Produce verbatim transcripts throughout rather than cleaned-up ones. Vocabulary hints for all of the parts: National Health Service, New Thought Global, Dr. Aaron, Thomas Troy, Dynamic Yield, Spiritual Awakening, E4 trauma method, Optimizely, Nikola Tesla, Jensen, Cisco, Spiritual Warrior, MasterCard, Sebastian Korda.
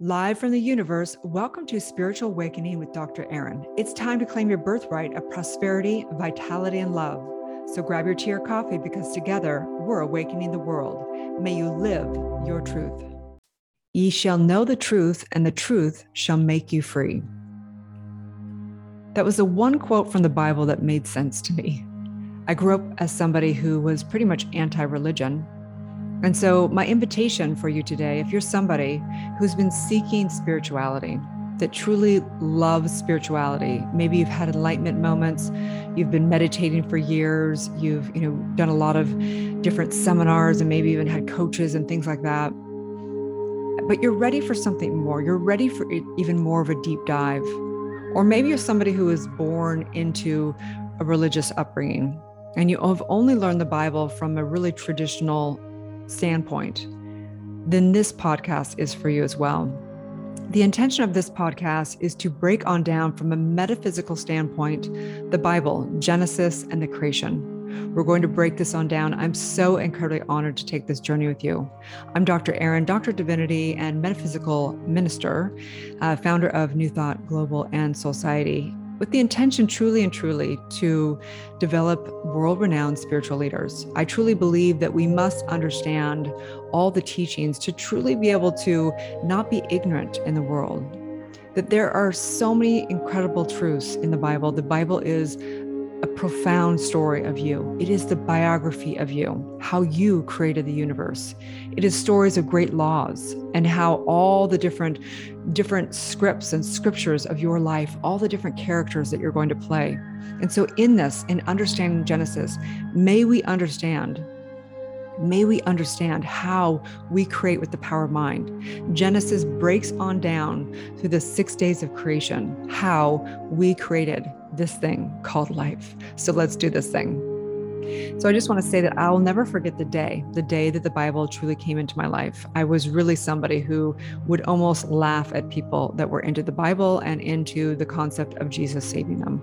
Live from the universe, welcome to Spiritual Awakening with Doctor Aaron. It's time to claim your birthright of prosperity, vitality, and love. So grab your tea or coffee because together we're awakening the world. May you live your truth. Ye shall know the truth, and the truth shall make you free. That was the one quote from the Bible that made sense to me. I grew up as somebody who was pretty much anti-religion. And so my invitation for you today, if you're somebody who's been seeking spirituality, that truly loves spirituality, maybe you've had enlightenment moments, you've been meditating for years, you've you know done a lot of different seminars and maybe even had coaches and things like that, but you're ready for something more. You're ready for even more of a deep dive. Or maybe you're somebody who was born into a religious upbringing and you have only learned the Bible from a really traditional standpoint, then this podcast is for you as well. The intention of this podcast is to break on down from a metaphysical standpoint, the Bible, Genesis, and the creation. We're going to break this on down. I'm so incredibly honored to take this journey with you. I'm Doctor Aaron, Doctor Divinity and Metaphysical Minister, uh, founder of New Thought Global and Society, with the intention truly and truly to develop world-renowned spiritual leaders. I truly believe that we must understand all the teachings to truly be able to not be ignorant in the world, that there are so many incredible truths in the Bible. The Bible is a profound story of you. It is the biography of you, how you created the universe. It is stories of great laws and how all the different, different scripts and scriptures of your life, all the different characters that you're going to play. And so in this, in understanding Genesis, may we understand May we understand how we create with the power of mind. Genesis breaks on down through the six days of creation, how we created this thing called life. So let's do this thing. So I just want to say that I'll never forget the day, the day that the Bible truly came into my life. I was really somebody who would almost laugh at people that were into the Bible and into the concept of Jesus saving them.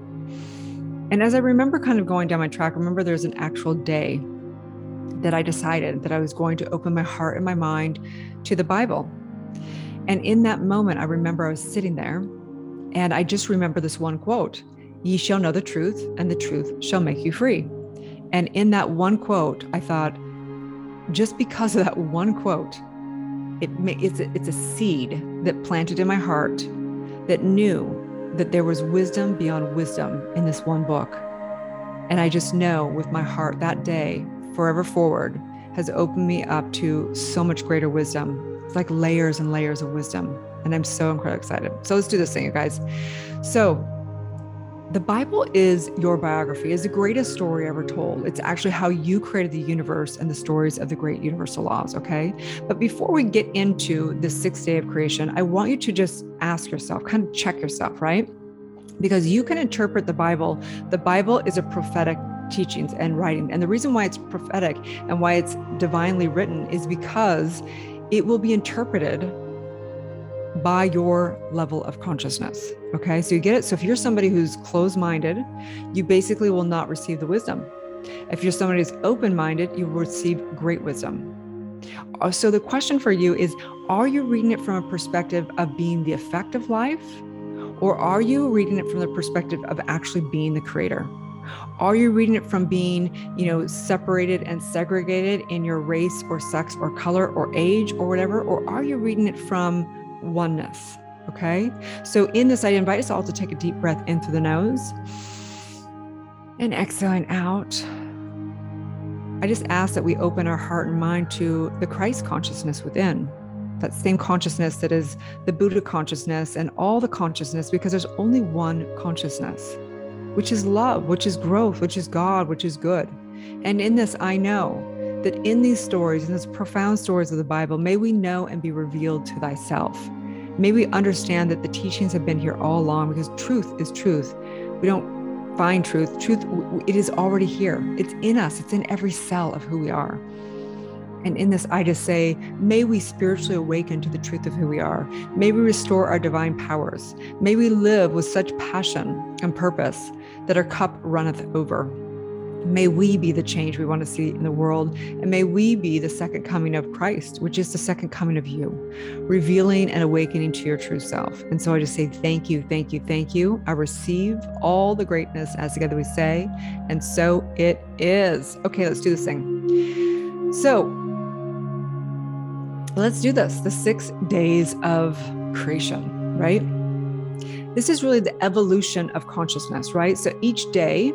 And as I remember kind of going down my track, remember there's an actual day that I decided that I was going to open my heart and my mind to the Bible. And in that moment, I remember I was sitting there and I just remember this one quote, "Ye shall know the truth and the truth shall make you free." And in that one quote, I thought, just because of that one quote, it, it's, a, it's a seed that planted in my heart that knew that there was wisdom beyond wisdom in this one book. And I just know with my heart that day, forever forward, has opened me up to so much greater wisdom. It's like layers and layers of wisdom. And I'm so incredibly excited. So let's do this thing, you guys. So the Bible is your biography, is the greatest story ever told. It's actually how you created the universe and the stories of the great universal laws, okay? But before we get into the sixth day of creation, I want you to just ask yourself, kind of check yourself, right? Because you can interpret the Bible. The Bible is a prophetic teachings and writing. And the reason why it's prophetic and why it's divinely written is because it will be interpreted by your level of consciousness. Okay, so you get it? So if you're somebody who's closed-minded, you basically will not receive the wisdom. If you're somebody who's open-minded, you will receive great wisdom. So the question for you is, are you reading it from a perspective of being the effect of life? Or are you reading it from the perspective of actually being the creator? Are you reading it from being, you know, separated and segregated in your race or sex or color or age or whatever? Or are you reading it from oneness? Okay. So in this, I invite us all to take a deep breath in through the nose and exhaling out. I just ask that we open our heart and mind to the Christ consciousness within. That same consciousness that is the Buddha consciousness and all the consciousness, because there's only one consciousness, which is love, which is growth, which is God, which is good. And in this, I know that in these stories, in these profound stories of the Bible, may we know and be revealed to thyself. May we understand that the teachings have been here all along, because truth is truth. We don't find truth. Truth, it is already here. It's in us. It's in every cell of who we are. And in this, I just say, may we spiritually awaken to the truth of who we are. May we restore our divine powers. May we live with such passion and purpose that our cup runneth over. May we be the change we want to see in the world. And may we be the second coming of Christ, which is the second coming of you, revealing and awakening to your true self. And so I just say, thank you, thank you, thank you. I receive all the greatness as together we say, and so it is. Okay, let's do this thing. So let's do this. The six days of creation, right? This is really the evolution of consciousness, right? So each day,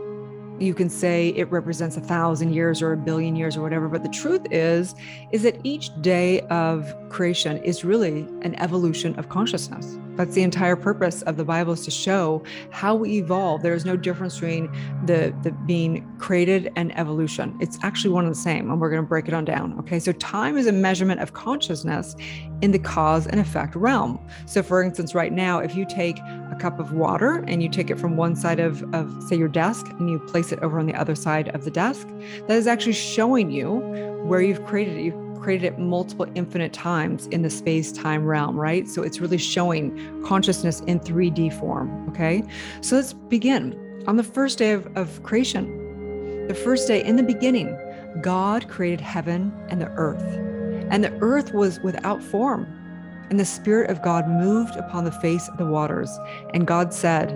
you can say it represents a thousand years or a billion years or whatever, but the truth is, is that each day of creation is really an evolution of consciousness. That's the entire purpose of the Bible, is to show how we evolve. There is no difference between the, the being created and evolution. It's actually one and the same, and we're going to break it on down. Okay, so time is a measurement of consciousness in the cause and effect realm. So for instance, right now, if you take a cup of water and you take it from one side of, of say your desk, and you place it over on the other side of the desk, that is actually showing you where you've created it. You've created it multiple infinite times in the space-time realm, right? So it's really showing consciousness in three D form, okay? So let's begin. On the first day of, of creation, the first day, in the beginning, God created heaven and the earth. And the earth was without form. And the Spirit of God moved upon the face of the waters. And God said,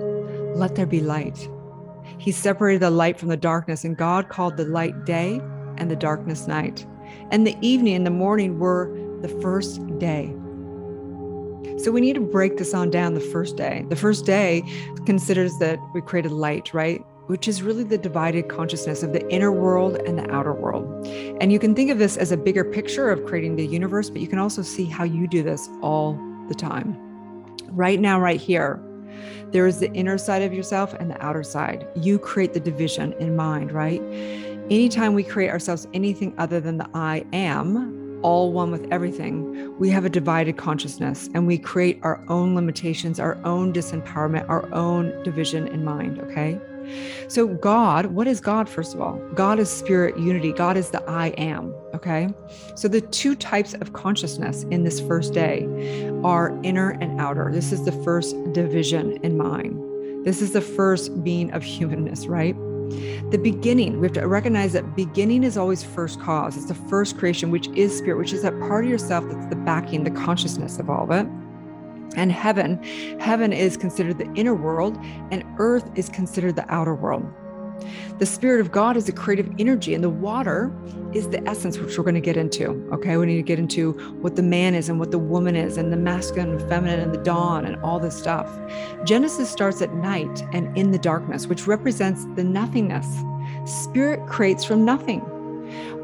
"Let there be light." He separated the light from the darkness, and God called the light day and the darkness night. And the evening and the morning were the first day. So we need to break this on down, the first day. The first day considers that we created light, right? Which is really the divided consciousness of the inner world and the outer world. And you can think of this as a bigger picture of creating the universe, but you can also see how you do this all the time. Right now, right here, there is the inner side of yourself and the outer side. You create the division in mind, right? Anytime we create ourselves anything other than the I am, all one with everything, we have a divided consciousness, and we create our own limitations, our own disempowerment, our own division in mind, okay? So God, what is God, first of all? God is spirit unity. God is the I am, okay? So the two types of consciousness in this first day are inner and outer. This is the first division in mind. This is the first being of humanness, right? The beginning, we have to recognize that beginning is always first cause. It's the first creation, which is spirit, which is that part of yourself that's the backing, the consciousness of all of it. And heaven, heaven is considered the inner world, and earth is considered the outer world. The Spirit of God is the creative energy, and the water is the essence, which we're going to get into. Okay, we need to get into what the man is and what the woman is, and the masculine and feminine and the dawn and all this stuff. Genesis starts at night and in the darkness, which represents the nothingness. Spirit creates from nothing.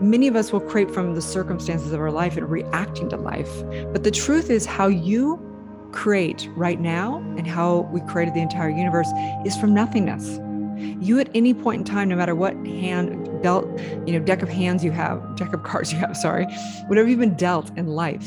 Many of us will create from the circumstances of our life and reacting to life. But the truth is, how you create right now and how we created the entire universe is from nothingness. You at any point in time, no matter what hand dealt, you know, deck of hands you have, deck of cards you have, sorry, whatever you've been dealt in life,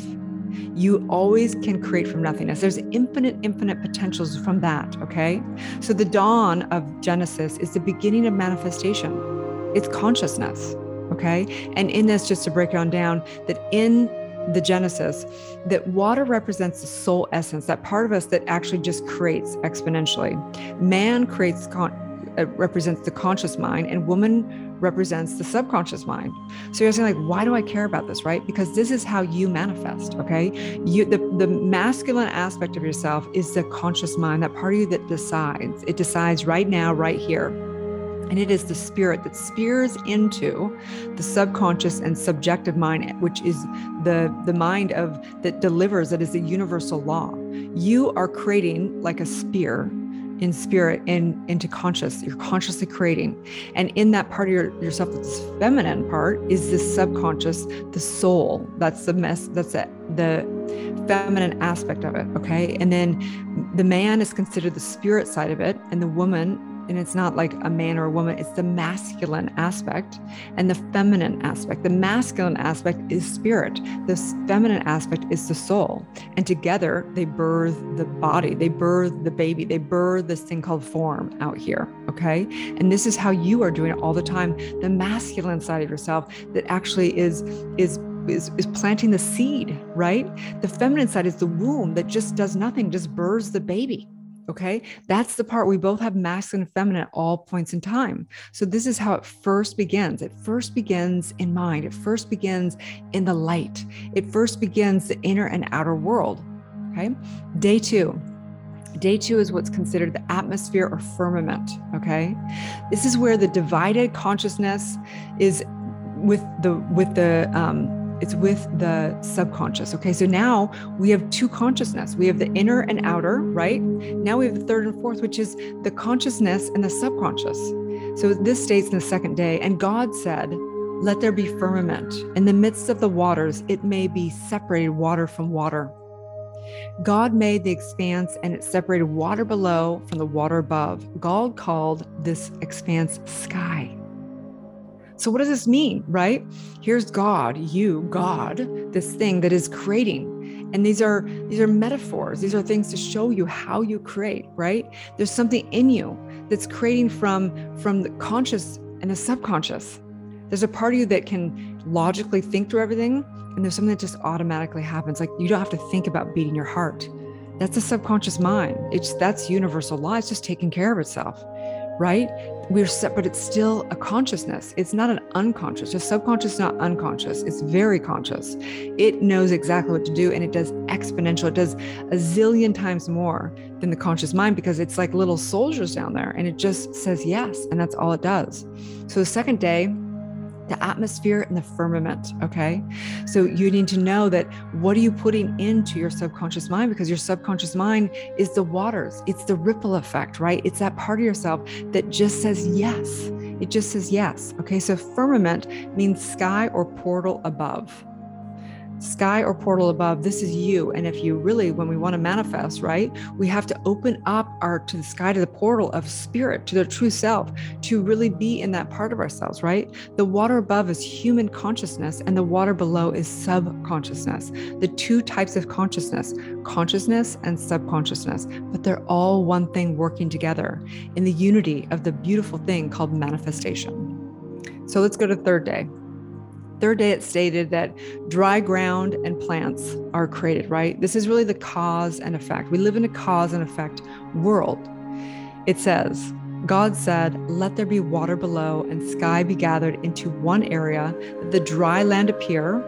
you always can create from nothingness. There's infinite, infinite potentials from that, okay? So the dawn of Genesis is the beginning of manifestation. It's consciousness, okay? And in this, just to break it on down, that in the Genesis, that water represents the soul essence, that part of us that actually just creates exponentially. Man creates con- It represents the conscious mind, and woman represents the subconscious mind. So you're saying, like, why do I care about this, right? Because this is how you manifest, okay? You, the, the masculine aspect of yourself is the conscious mind, that part of you that decides. It decides right now, right here. And it is the spirit that spears into the subconscious and subjective mind, which is the, the mind of that delivers, that is the universal law. You are creating like a spear in spirit and into conscious. You're consciously creating. And in that part of your, yourself, that's feminine part, is the subconscious, the soul. That's the mess, that's it, the feminine aspect of it. Okay. And then the man is considered the spirit side of it, and the woman, and it's not like a man or a woman, it's the masculine aspect and the feminine aspect. The masculine aspect is spirit. The feminine aspect is the soul. And together they birth the body, they birth the baby, they birth this thing called form out here, okay? And this is how you are doing it all the time. The masculine side of yourself that actually is, is Is, is planting the seed, right? The feminine side is the womb that just does nothing, just births the baby. Okay. That's the part we both have masculine and feminine at all points in time. So this is how it first begins. It first begins in mind. It first begins in the light. It first begins the inner and outer world. Okay. Day two. Day two is what's considered the atmosphere or firmament. Okay. This is where the divided consciousness is with the, with the, um, it's with the subconscious. Okay. So now we have two consciousness. We have the inner and outer, right? Now we have the third and fourth, which is the consciousness and the subconscious. So this states in the second day, and God said, let there be firmament in the midst of the waters. It may be separated water from water. God made the expanse and it separated water below from the water above. God called this expanse sky. So what does this mean, right? Here's God, you, God, this thing that is creating. And these are these are metaphors. These are things to show you how you create, right? There's something in you that's creating from, from the conscious and the subconscious. There's a part of you that can logically think through everything. And there's something that just automatically happens. Like you don't have to think about beating your heart. That's the subconscious mind. It's that's universal law. It's just taking care of itself. Right? We're set, but it's still a consciousness. It's not an unconscious. The subconscious is not unconscious. It's very conscious. It knows exactly what to do, and it does exponential. It does a zillion times more than the conscious mind because it's like little soldiers down there, and it just says yes, and that's all it does. So the second day, the atmosphere and the firmament, okay? So you need to know that what are you putting into your subconscious mind, because your subconscious mind is the waters. It's the ripple effect, right? It's that part of yourself that just says yes. It just says yes, okay? So firmament means sky or portal above. Sky or portal above, this is you. And if you really, when we want to manifest, right, we have to open up our, to the sky, to the portal of spirit, to their true self, to really be in that part of ourselves, right? The water above is human consciousness and the water below is subconsciousness. The two types of consciousness, consciousness and subconsciousness, but they're all one thing working together in the unity of the beautiful thing called manifestation. So let's go to third day. Third day, it stated that dry ground and plants are created, right? This is really the cause and effect. We live in a cause and effect world. It says, God said, let there be water below and sky be gathered into one area, that the dry land appear.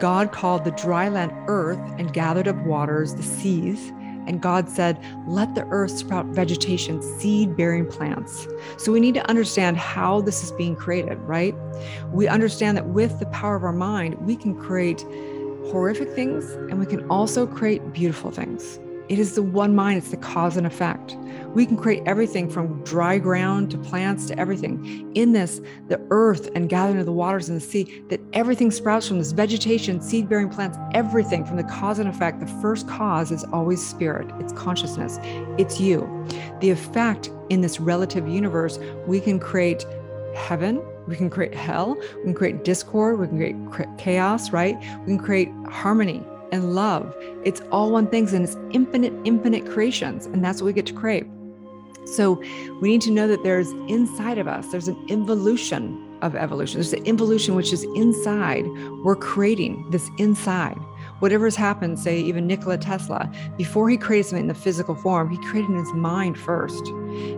God called the dry land earth and gathered up waters, the seas. And God said, let the earth sprout vegetation, seed-bearing plants. So we need to understand how this is being created, right? We understand that with the power of our mind, we can create horrific things and we can also create beautiful things. It is the one mind, it's the cause and effect. We can create everything from dry ground to plants to everything. In this, the earth and gathering of the waters and the sea, that everything sprouts from this vegetation, seed-bearing plants, everything from the cause and effect. The first cause is always spirit, it's consciousness, it's you. The effect in this relative universe, we can create heaven, we can create hell, we can create discord, we can create chaos, right? We can create harmony and love. It's all one things, and it's infinite, infinite creations. And that's what we get to create. So we need to know that there's inside of us, there's an involution of evolution. There's an involution, which is inside. We're creating this inside. Whatever's happened, say even Nikola Tesla, before he created something in the physical form, he created in his mind first.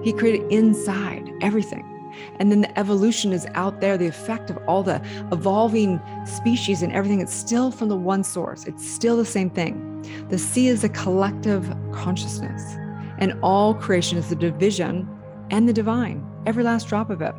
He created inside everything. And then the evolution is out there, the effect of all the evolving species and everything. It's still from the one source. It's still the same thing. The sea is a collective consciousness, and all creation is the division and the divine, every last drop of it.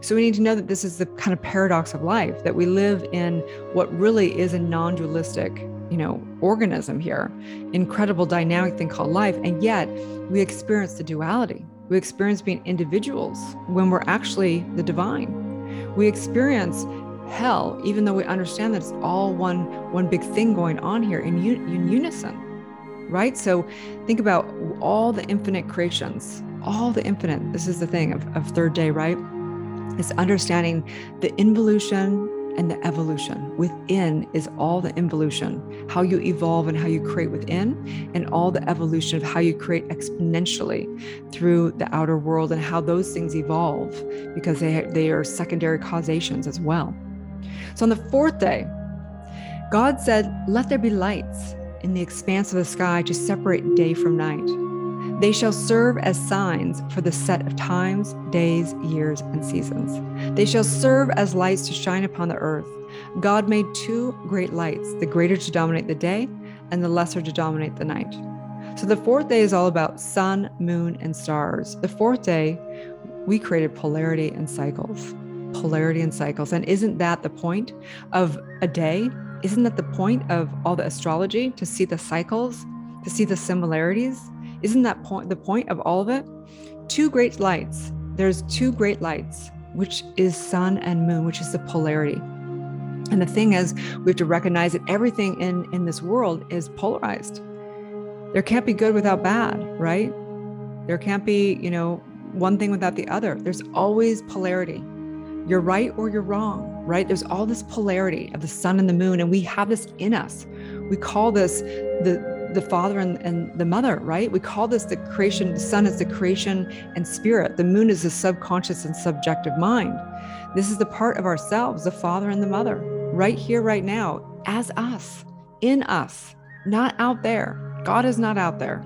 So we need to know that this is the kind of paradox of life, that we live in what really is a non-dualistic, you know, organism here, incredible dynamic thing called life. And yet we experience the duality. We experience being individuals when we're actually the divine. We experience hell, even though we understand that it's all one, one big thing going on here in, in unison, right? So think about all the infinite creations, all the infinite. This is the thing of, of third day, right? It's understanding the involution and the evolution. Within is all the involution, how you evolve and how you create within, and all the evolution of how you create exponentially through the outer world, and how those things evolve because they, they are secondary causations as well. So on the fourth day, God said, let there be lights in the expanse of the sky to separate day from night. They shall serve as signs for the set of times, days, years, and seasons. They shall serve as lights to shine upon the earth. God made two great lights, the greater to dominate the day and the lesser to dominate the night. So the fourth day is all about sun, moon, and stars. The fourth day, we created polarity and cycles, polarity and cycles. And isn't that the point of a day? Isn't that the point of all the astrology, to see the cycles, to see the similarities? Isn't that point the point of all of it? Two great lights. There's two great lights, which is sun and moon, which is the polarity. And the thing is, we have to recognize that everything in, in this world is polarized. There can't be good without bad, right? There can't be, you know, one thing without the other. There's always polarity. You're right or you're wrong, right? There's all this polarity of the sun and the moon, and we have this in us. We call this the the father and, and the mother, right? We call this the creation. The sun is the creation and spirit. The moon is the subconscious and subjective mind. This is the part of ourselves, the father and the mother, right here, right now, as us, in us, not out there. God is not out there.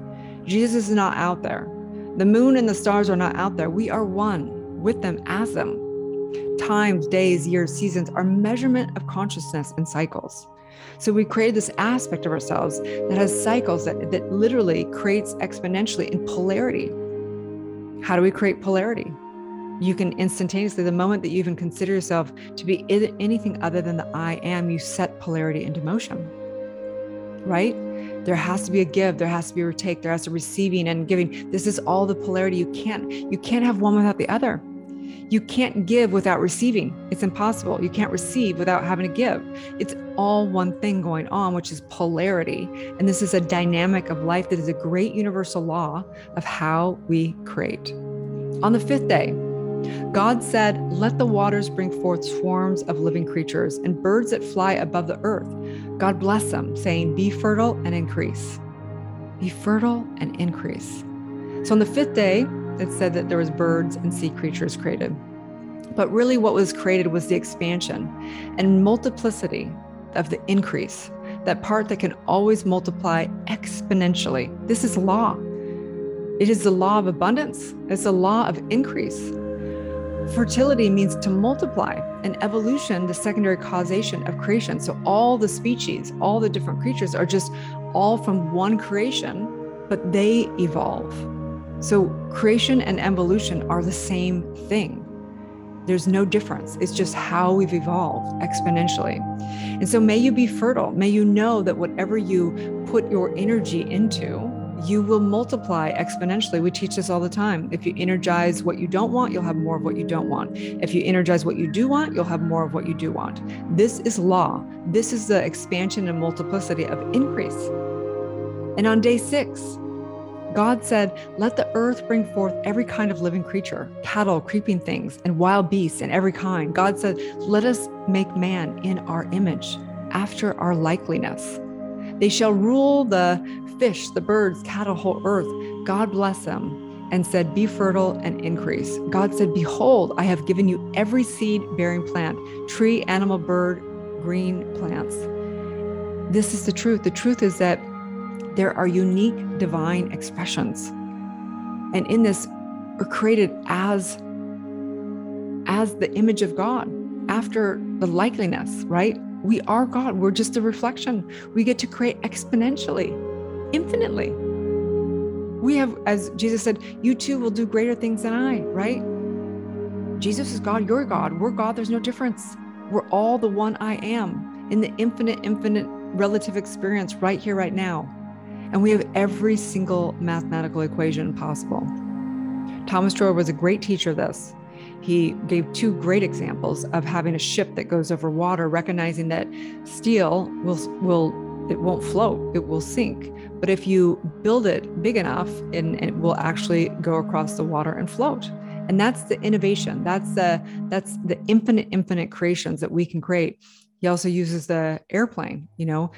Jesus is not out there. The moon and the stars are not out there. We are one with them, as them. Times, days, years, seasons are measurement of consciousness and cycles. So we created this aspect of ourselves that has cycles that, that literally creates exponentially in polarity. How do we create polarity? You can instantaneously, the moment that you even consider yourself to be anything other than the I am, you set polarity into motion, right? There has to be a give, there has to be a take, there has to be receiving and giving. This is all the polarity. You can't, you can't have one without the other. You can't give without receiving. It's impossible. You can't receive without having to give. It's all one thing going on, which is polarity. And this is a dynamic of life that is a great universal law of how we create. On the fifth day, God said, "Let the waters bring forth swarms of living creatures and birds that fly above the earth. God bless them, saying, be fertile and increase." Be fertile and increase. So on the fifth day, it said that there was birds and sea creatures created. But really what was created was the expansion and multiplicity of the increase, that part that can always multiply exponentially. This is law. It is the law of abundance. It's the law of increase. Fertility means to multiply, and evolution, the secondary causation of creation. So all the species, all the different creatures are just all from one creation, but they evolve. So creation and evolution are the same thing. There's no difference. It's just how we've evolved exponentially. And so may you be fertile. May you know that whatever you put your energy into, you will multiply exponentially. We teach this all the time. If you energize what you don't want, you'll have more of what you don't want. If you energize what you do want, you'll have more of what you do want. This is law. This is the expansion and multiplicity of increase. And on day six, God said, "Let the earth bring forth every kind of living creature, cattle, creeping things, and wild beasts and every kind." God said, "Let us make man in our image, after our likeness. They shall rule the fish, the birds, cattle, whole earth. God bless them, and said, be fertile and increase." God said, "Behold, I have given you every seed-bearing plant, tree, animal, bird, green plants." This is the truth. The truth is that there are unique divine expressions. And in this, we're created as, as the image of God, after the likeness, right? We are God. We're just a reflection. We get to create exponentially, infinitely. We have, as Jesus said, you too will do greater things than I, right? Jesus is God, you're God, we're God, there's no difference. We're all the one I am in the infinite, infinite relative experience right here, right now. And we have every single mathematical equation possible. Thomas Troy was a great teacher of this. He gave two great examples of having a ship that goes over water, recognizing that steel will, will it won't float, it will sink. But if you build it big enough, and it will actually go across the water and float. And that's the innovation. That's the, that's the infinite, infinite creations that we can create. He also uses the airplane, you know,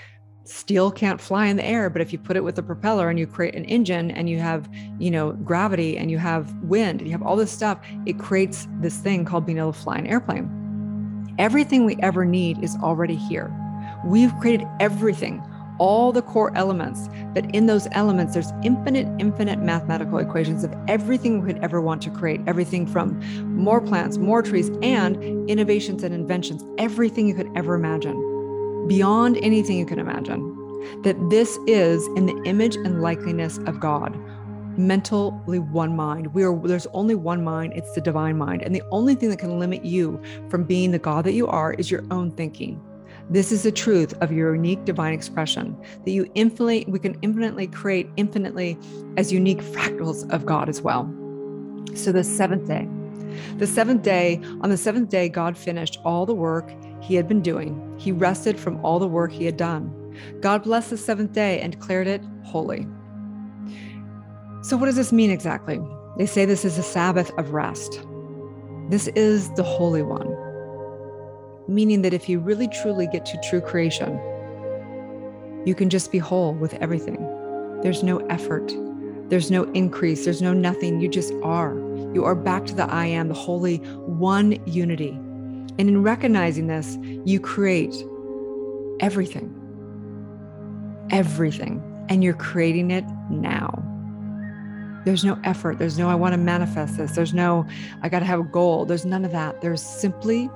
steel can't fly in the air, but if you put it with a propeller and you create an engine and you have, you know, gravity and you have wind and you have all this stuff, it creates this thing called being able to fly an airplane. Everything we ever need is already here. We've created everything. all the core elements, but in those elements, there's infinite, infinite mathematical equations of everything we could ever want to create, everything from more plants, more trees, and innovations and inventions, everything you could ever imagine, beyond anything you can imagine, that this is in the image and likeness of God. Mentally one mind. We are, there's only one mind. It's the divine mind. And the only thing that can limit you from being the God that you are is your own thinking. This is the truth of your unique divine expression, that you infinitely, we can infinitely create infinitely as unique fractals of God as well. So the seventh day, the seventh day, on the seventh day, God finished all the work he had been doing. He rested from all the work he had done. God blessed the seventh day and declared it holy. So what does this mean exactly? They say this is a Sabbath of rest. This is the Holy One. Meaning that if you really truly get to true creation, you can just be whole with everything. There's no effort. There's no increase. There's no nothing. You just are. You are back to the I am, the Holy One unity. And in recognizing this, you create everything. Everything. And you're creating it now. There's no effort. There's no, I want to manifest this. There's no, I got to have a goal. There's none of that. There's simply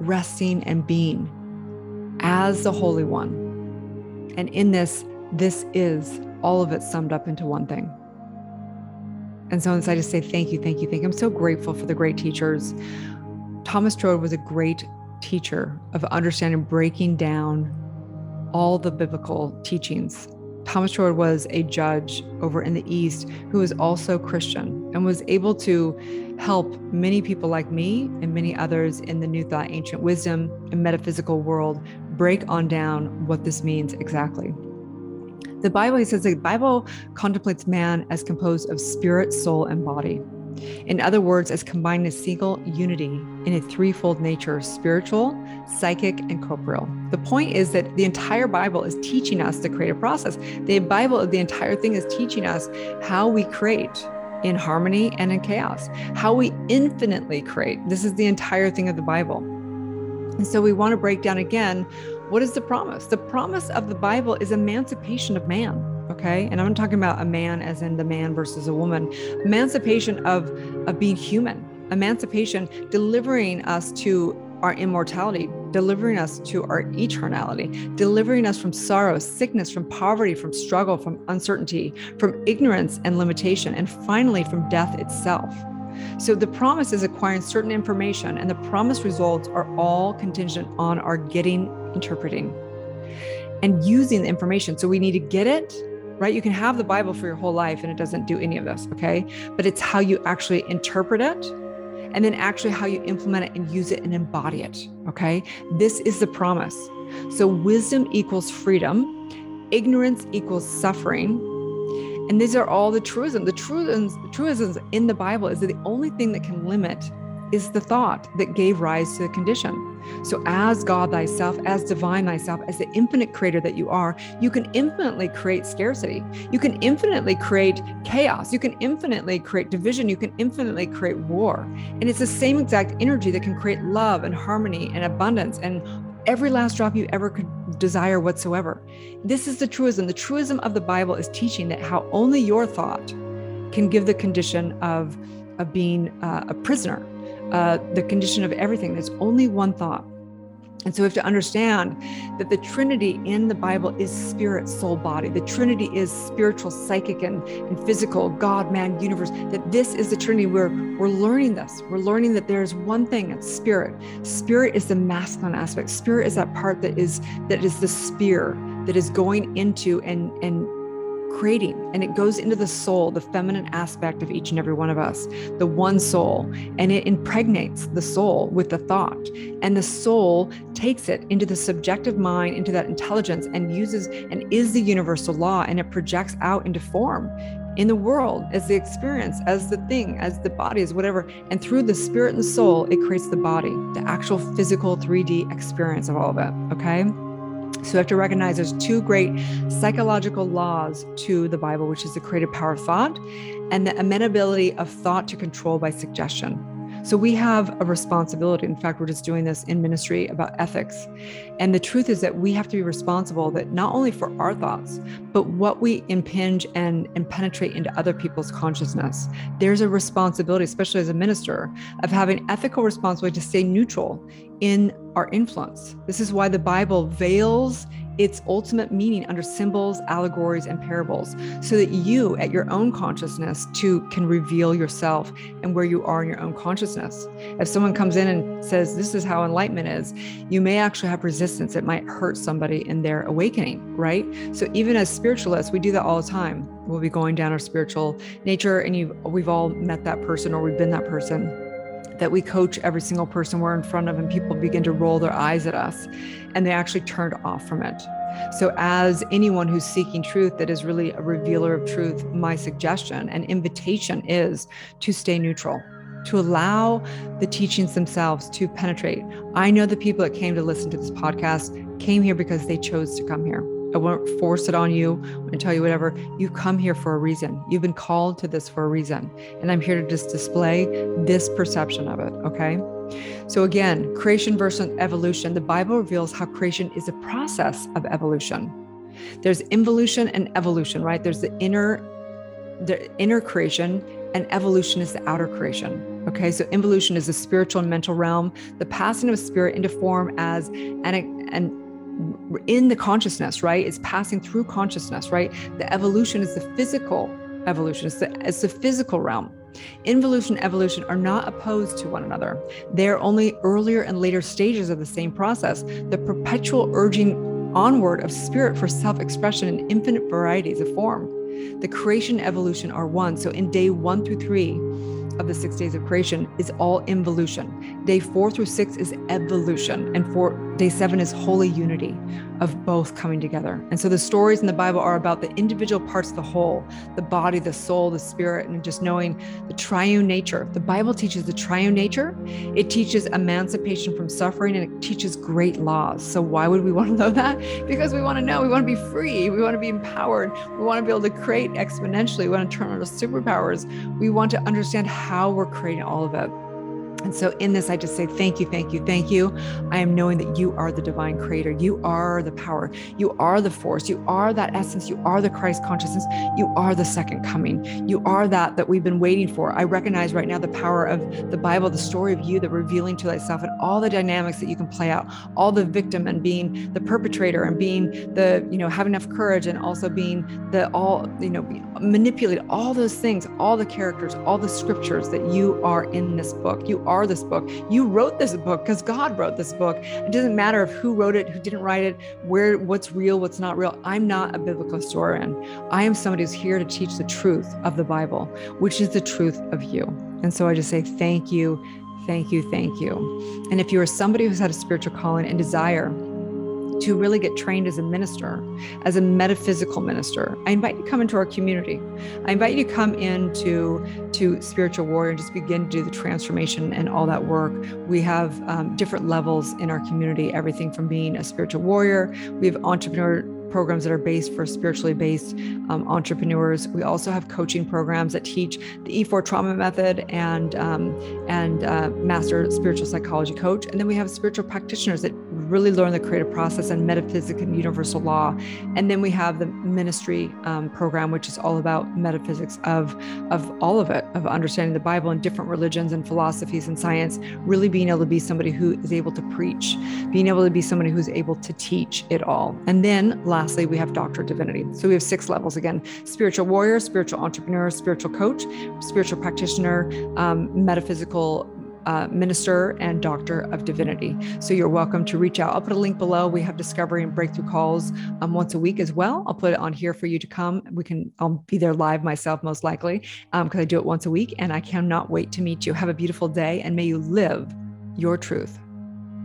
resting and being as the Holy One. And in this, this is all of it summed up into one thing. And so inside I just say, thank you, thank you, thank you. I'm so grateful for the great teachers. Thomas Troy was a great teacher of understanding, breaking down all the biblical teachings. Thomas Troy was a judge over in the East who was also Christian and was able to help many people like me and many others in the New Thought, Ancient Wisdom, and metaphysical world break on down what this means exactly. The Bible, he says, the Bible contemplates man as composed of spirit, soul, and body. In other words, as combining a single unity in a threefold nature, spiritual, psychic, and corporeal. The point is that the entire Bible is teaching us the creative process. The Bible, the entire thing is teaching us how we create in harmony and in chaos, how we infinitely create. This is the entire thing of the Bible. And so we want to break down again, what is the promise? The promise of the Bible is emancipation of man. Okay. And I'm talking about a man as in the man versus a woman, emancipation of, of being human, emancipation, delivering us to our immortality, delivering us to our eternality, delivering us from sorrow, sickness, from poverty, from struggle, from uncertainty, from ignorance and limitation, and finally from death itself. So the promise is acquiring certain information, and the promise results are all contingent on our getting, interpreting, and using the information. So we need to get it. Right? You can have the Bible for your whole life and it doesn't do any of this, okay? But it's how you actually interpret it and then actually how you implement it and use it and embody it, okay? This is the promise. So wisdom equals freedom, ignorance equals suffering, and these are all the truisms. The truisms, the truisms in the Bible is that the only thing that can limit is the thought that gave rise to the condition. So as God thyself, as divine thyself, as the infinite creator that you are, you can infinitely create scarcity. You can infinitely create chaos. You can infinitely create division. You can infinitely create war. And it's the same exact energy that can create love and harmony and abundance and every last drop you ever could desire whatsoever. This is the truism. The truism of the Bible is teaching that how only your thought can give the condition of, of being uh, a prisoner. Uh, the condition of everything. There's only one thought. And so we have to understand that the Trinity in the Bible is spirit, soul, body. The Trinity is spiritual, psychic, and, and physical, God, man, universe, that this is the Trinity. We're, we're learning this. We're learning that there's one thing, it's spirit. Spirit is the masculine aspect. Spirit is that part that is, that is the spear that is going into and, and creating, and it goes into the soul, the feminine aspect of each and every one of us, the one soul, and it impregnates the soul with the thought, and the soul takes it into the subjective mind, into that intelligence, and uses and is the universal law, and it projects out into form in the world as the experience, as the thing, as the body, as whatever, and through the spirit and soul, it creates the body, the actual physical three D experience of all of it, okay? So we have to recognize there's two great psychological laws to the Bible, which is the creative power of thought and the amenability of thought to control by suggestion. So we have a responsibility. In fact, we're just doing this in ministry about ethics. And the truth is that we have to be responsible that not only for our thoughts, but what we impinge and, and penetrate into other people's consciousness. There's a responsibility, especially as a minister, of having ethical responsibility to stay neutral in our influence. This is why the Bible veils its ultimate meaning under symbols, allegories, and parables, so that you at your own consciousness too can reveal yourself and where you are in your own consciousness. If someone comes in and says, this is how enlightenment is, you may actually have resistance. It might hurt somebody in their awakening, right? So even as spiritualists, we do that all the time. We'll be going down our spiritual nature, and you've, we've all met that person, or we've been that person that we coach every single person we're in front of, and people begin to roll their eyes at us and they actually turned off from it. So as anyone who's seeking truth that is really a revealer of truth, my suggestion and invitation is to stay neutral, to allow the teachings themselves to penetrate. I know the people that came to listen to this podcast came here because they chose to come here. I won't force it on you and tell you whatever. You come here for a reason. You've been called to this for a reason. And I'm here to just display this perception of it, okay? So again, creation versus evolution. The Bible reveals how creation is a process of evolution. There's involution and evolution, right? There's the inner, the inner creation, and evolution is the outer creation. Okay, so involution is the spiritual and mental realm, the passing of spirit into form as an, an in the consciousness, right? It's passing through consciousness, right? The evolution is the physical evolution. It's the, it's the physical realm. Involution and evolution are not opposed to one another. They're only earlier and later stages of the same process. The perpetual urging onward of spirit for self-expression in infinite varieties of form. The creation and evolution are one. So in day one through three of the six days of creation is all involution. Day four through six is evolution. And four, day seven is holy unity of both coming together. And so the stories in the Bible are about the individual parts of the whole, the body, the soul, the spirit, and just knowing the triune nature. The Bible teaches the triune nature. It teaches emancipation from suffering, and it teaches great laws. So why would we want to know that? Because we want to know, we want to be free. We want to be empowered. We want to be able to create exponentially. We want to turn on our superpowers. We want to understand how we're creating all of it. And so in this, I just say, thank you, thank you, thank you. I am knowing that you are the divine creator. You are the power. You are the force. You are that essence. You are the Christ consciousness. You are the second coming. You are that that we've been waiting for. I recognize right now the power of the Bible, the story of you, the revealing to thyself, and all the dynamics that you can play out, all the victim and being the perpetrator and being the, you know, having enough courage and also being the all, you know, manipulate all those things, all the characters, all the scriptures that you are in this book. You are are this book. You wrote this book because God wrote this book. It doesn't matter of who wrote it, who didn't write it, where, what's real, what's not real. I'm not a biblical historian. I am somebody who's here to teach the truth of the Bible, which is the truth of you. And so I just say, thank you, thank you, thank you. And if you are somebody who's had a spiritual calling and desire to really get trained as a minister, as a metaphysical minister, I invite you to come into our community. I invite you to come into to Spiritual Warrior and just begin to do the transformation and all that work. We have um, different levels in our community, everything from being a spiritual warrior. We have entrepreneur programs that are based for spiritually based um, entrepreneurs. We also have coaching programs that teach the E four trauma method and, um, and uh, master spiritual psychology coach. And then we have spiritual practitioners that really learn the creative process and metaphysics and universal law. And then we have the ministry um, program, which is all about metaphysics of, of all of it, of understanding the Bible and different religions and philosophies and science, really being able to be somebody who is able to preach, being able to be somebody who's able to teach it all. And then lastly, we have Doctor Divinity. So we have six levels again: spiritual warrior, spiritual entrepreneur, spiritual coach, spiritual practitioner, um, metaphysical Uh, minister, and doctor of divinity. So you're welcome to reach out. I'll put a link below. We have discovery and breakthrough calls um, once a week as well. I'll put it on here for you to come. We can, I'll be there live myself, most likely, because um, I do it once a week, and I cannot wait to meet you. Have a beautiful day, and may you live your truth.